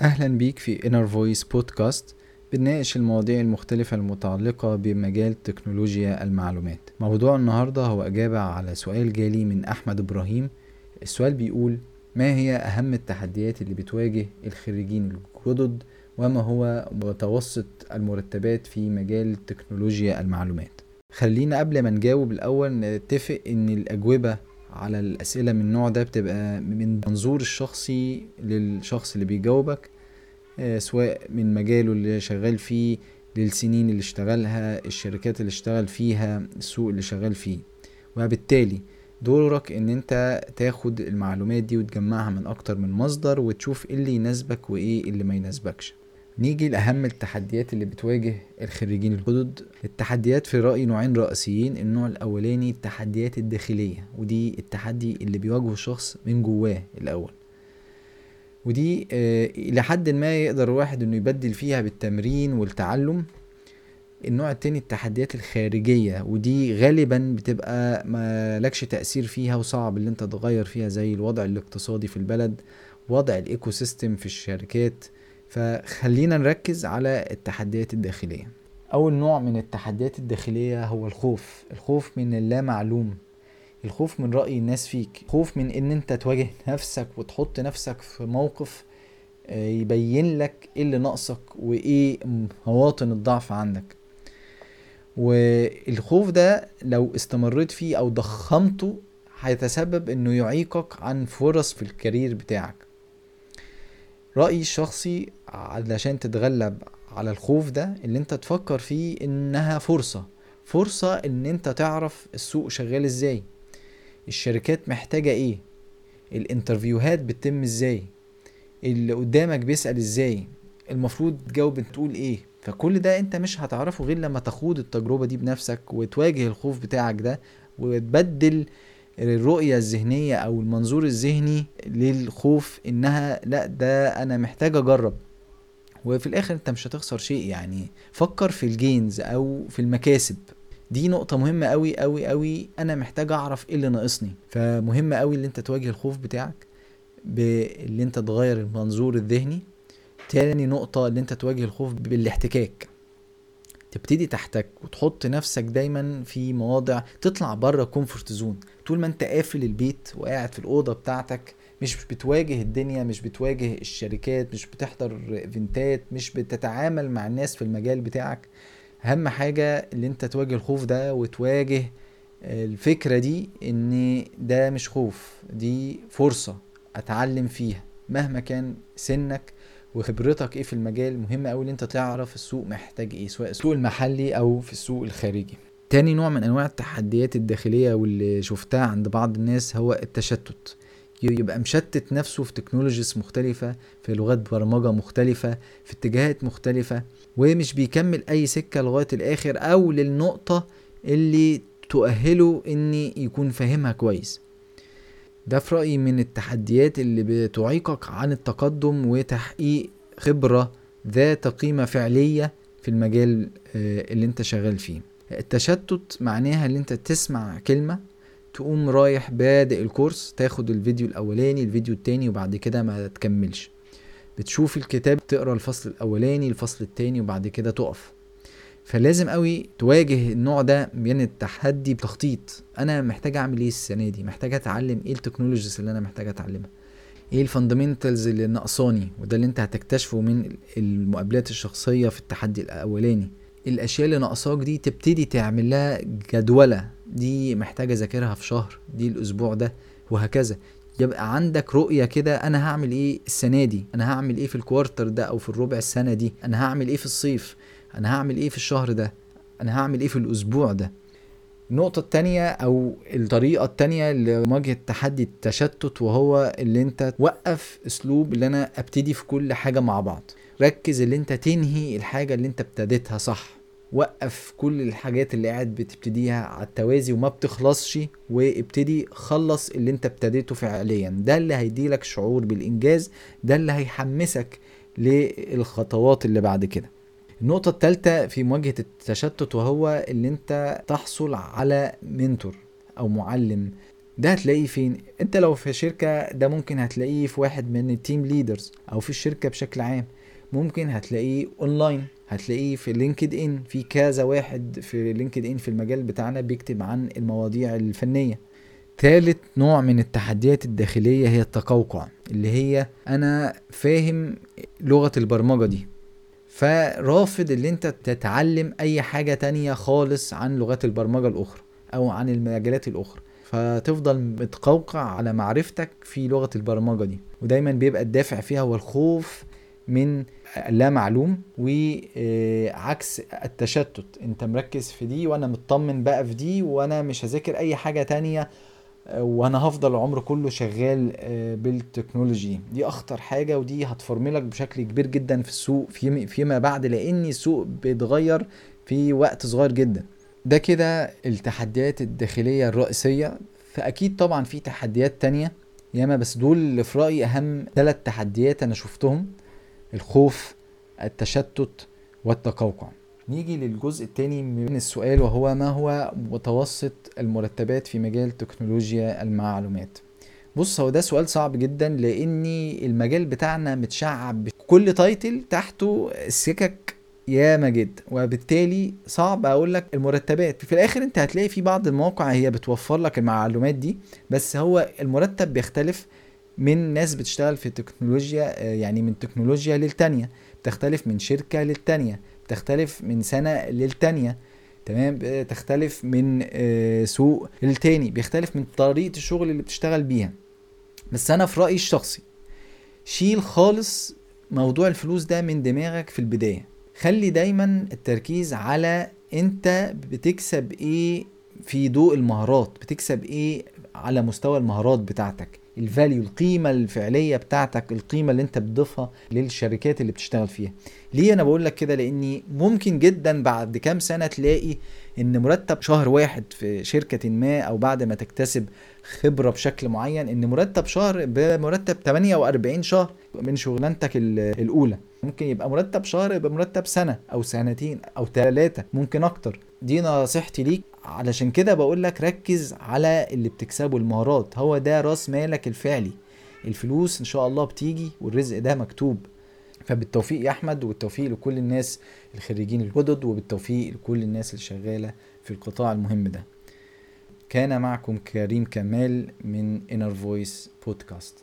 أهلا بيك في Inner Voice Podcast. بنناقش المواضيع المختلفة المتعلقة بمجال تكنولوجيا المعلومات. موضوع النهاردة هو إجابة على سؤال جالي من أحمد إبراهيم. السؤال بيقول: ما هي أهم التحديات اللي بتواجه الخريجين الجدد، وما هو متوسط المرتبات في مجال تكنولوجيا المعلومات؟ خلينا قبل ما نجاوب الأول نتفق إن الأجوبة على الأسئلة من النوع ده بتبقى من منظور الشخصي للشخص اللي بيجاوبك، سواء من مجاله اللي شغال فيه، للسنين اللي اشتغلها، الشركات اللي اشتغل فيها، السوق اللي شغال فيه. وبالتالي دورك ان انت تاخد المعلومات دي وتجمعها من اكتر من مصدر وتشوف ايه اللي يناسبك وايه اللي ما يناسبكش. نيجي لأهم التحديات اللي بتواجه الخريجين الجدد. التحديات في رأيي نوعين رئيسيين. النوع الأولاني التحديات الداخلية، ودي التحدي اللي بيواجهه الشخص من جواه الأول، ودي لحد ما يقدر الواحد انه يبدل فيها بالتمرين والتعلم. النوع التاني التحديات الخارجية، ودي غالبا بتبقى ما لكش تأثير فيها وصعب اللي انت تغير فيها، زي الوضع الاقتصادي في البلد، وضع الإيكو سيستم في الشركات. فخلينا نركز على التحديات الداخلية. أول نوع من التحديات الداخلية هو الخوف. الخوف من اللا معلوم، الخوف من رأي الناس فيك، خوف من ان انت تواجه نفسك وتحط نفسك في موقف يبين لك ايه اللي ناقصك وايه مواطن الضعف عندك. والخوف ده لو استمريت فيه او ضخمته هيتسبب انه يعيقك عن فرص في الكارير بتاعك. رأيي الشخصي علشان تتغلب على الخوف ده، اللي انت تفكر فيه انها فرصة ان انت تعرف السوق شغال ازاي، الشركات محتاجة ايه، الانترفيوهات بتتم ازاي، اللي قدامك بيسأل ازاي، المفروض تجاوب تقول ايه. فكل ده انت مش هتعرفه غير لما تخوض التجربة دي بنفسك وتواجه الخوف بتاعك ده وتبدل الرؤية الذهنية او المنظور الذهني للخوف انها لا ده انا محتاج اجرب. وفي الاخر انت مش هتخسر شيء، يعني فكر في الجينز او في المكاسب. دي نقطة مهمة قوي. انا محتاج اعرف ايه اللي ناقصني. فمهمة قوي اللي انت تواجه الخوف بتاعك باللي انت تغير المنظور الذهني. تاني نقطة اللي انت تواجه الخوف بالاحتكاك، تبتدي تحتك وتحط نفسك دايما في مواضع تطلع بره كومفورت زون. طول ما انت قافل البيت وقاعد في الأوضة بتاعتك، مش بتواجه الدنيا، مش بتواجه الشركات، مش بتحضر ايفنتات، مش بتتعامل مع الناس في المجال بتاعك. اهم حاجة اللي انت تواجه الخوف ده وتواجه الفكرة دي ان ده مش خوف، دي فرصة اتعلم فيها مهما كان سنك وخبرتك ايه في المجال. مهم اوي اللي انت تعرف السوق محتاج ايه، سواء السوق المحلي او في السوق الخارجي. تاني نوع من انواع التحديات الداخلية واللي شفتها عند بعض الناس هو التشتت. يبقى مشتت نفسه في تكنولوجيز مختلفة، في لغات برمجة مختلفة، في اتجاهات مختلفة، ومش بيكمل اي سكة لغاية الاخر او للنقطة اللي تؤهله ان يكون فاهمها كويس. ده في رأيي من التحديات اللي بتعيقك عن التقدم وتحقيق خبرة ذات قيمة فعلية في المجال اللي انت شغال فيه. التشتت معناها اللي انت تسمع كلمة تقوم رايح بادئ الكورس، تاخد الفيديو الاولاني الفيديو التاني وبعد كده ما تكملش، بتشوف الكتاب تقرأ الفصل الاولاني الفصل التاني وبعد كده تقف. فلازم قوي تواجه النوع ده من التحدي بتخطيط. انا محتاج اعمل ايه السنه دي، محتاج اتعلم ايه، التكنولوجيز اللي انا محتاج اتعلمها ايه، الفاندامنتالز اللي ناقصاني. وده اللي انت هتكتشفه من المقابلات الشخصيه في التحدي الاولاني. الاشياء اللي ناقصاك دي تبتدي تعمل لها جدوله، دي محتاجه اذاكرها في شهر، دي الاسبوع ده، وهكذا. يبقى عندك رؤية كده، انا هعمل ايه السنه دي، انا هعمل ايه في الكوارتر ده او في الربع السنه دي، انا هعمل ايه في الصيف، انا هعمل ايه في الشهر ده، انا هعمل ايه في الاسبوع ده. النقطة التانية او الطريقة التانية لمواجهة تحدي التشتت، وهو اللي انت توقف اسلوب اللي انا ابتدي في كل حاجة مع بعض. ركز اللي انت تنهي الحاجة اللي انت ابتديتها صح، وقف كل الحاجات اللي قاعد بتبتديها على التوازي وما بتخلصش، وابتدي خلص اللي انت ابتديته فعليا. ده اللي هيديلك شعور بالانجاز، ده اللي هيحمسك للخطوات اللي بعد كده. النقطة الثالثة في مواجهة التشتت، وهو اللي انت تحصل على منتور او معلم ده هتلاقيه فين؟ انت لو في شركة ده ممكن هتلاقيه في واحد من التيم ليدرز، او في الشركة بشكل عام ممكن هتلاقيه اونلاين، هتلاقيه في لينكد ان، في كذا واحد في لينكد ان في المجال بتاعنا بيكتب عن المواضيع الفنية. ثالث نوع من التحديات الداخلية هي التقوقع، اللي هي انا فاهم لغة البرمجة دي، فرافض اللي انت تتعلم اي حاجة تانية خالص عن لغات البرمجة الاخرى او عن المجالات الاخرى، فتفضل متقوقع على معرفتك في لغة البرمجة دي. ودايما بيبقى الدافع فيها هو الخوف من لا معلوم، وعكس التشتت، انت مركز في دي وانا مطمن بقى في دي، وانا مش هذاكر اي حاجة تانية، وانا هفضل العمر كله شغال بالتكنولوجي دي. اخطر حاجة، ودي هتفرملك بشكل كبير جدا في السوق فيما بعد، لان السوق بيتغير في وقت صغير جدا. ده كده التحديات الداخلية الرئيسية. فأكيد طبعا في تحديات تانية ياما، بس دول اللي في رأيي أهم 3 تحديات أنا شفتهم: الخوف، التشتت، والتقوقع. نيجي للجزء التاني من السؤال، وهو ما هو متوسط المرتبات في مجال تكنولوجيا المعلومات؟ بص، هو ده سؤال صعب جدا، لأن المجال بتاعنا متشعب، كل تايتل تحته السكك ياما جدا، وبالتالي صعب اقول لك المرتبات. في الاخر انت هتلاقي في بعض المواقع هي بتوفر لك المعلومات دي، بس هو المرتب بيختلف من ناس بتشتغل في تكنولوجيا، يعني من تكنولوجيا للتانية بتختلف، من شركة للتانية بتختلف، من سنة للتانية تمام بتختلف، من سوق للتاني بيختلف، من طريقة الشغل اللي بتشتغل بيها. بس انا في رأيي الشخصي، شيل خالص موضوع الفلوس ده من دماغك في البداية. خلي دايما التركيز على انت بتكسب ايه في ضوء المهارات، بتكسب ايه على مستوى المهارات بتاعتك، الفاليو، القيمة الفعلية بتاعتك، القيمة اللي انت بتضيفها للشركات اللي بتشتغل فيها. ليه انا بقول لك كده؟ لاني ممكن جدا بعد كام سنة تلاقي ان مرتب شهر واحد في شركة ما، او بعد ما تكتسب خبرة بشكل معين، ان مرتب شهر بمرتب 48 شهر من شغلانتك الاولى، ممكن يبقى مرتب شهر بمرتب سنة او سنتين او 3، ممكن اكتر. دي نصيحتي ليك، علشان كده بقول لك ركز على اللي بتكسبه، المهارات، هو ده راس مالك الفعلي. الفلوس ان شاء الله بتيجي، والرزق ده مكتوب. فبالتوفيق يا احمد، وبالتوفيق لكل الناس الخريجين الجدد، وبالتوفيق لكل الناس اللي شغالة في القطاع المهم ده. كان معكم كريم كمال من Inner Voice Podcast.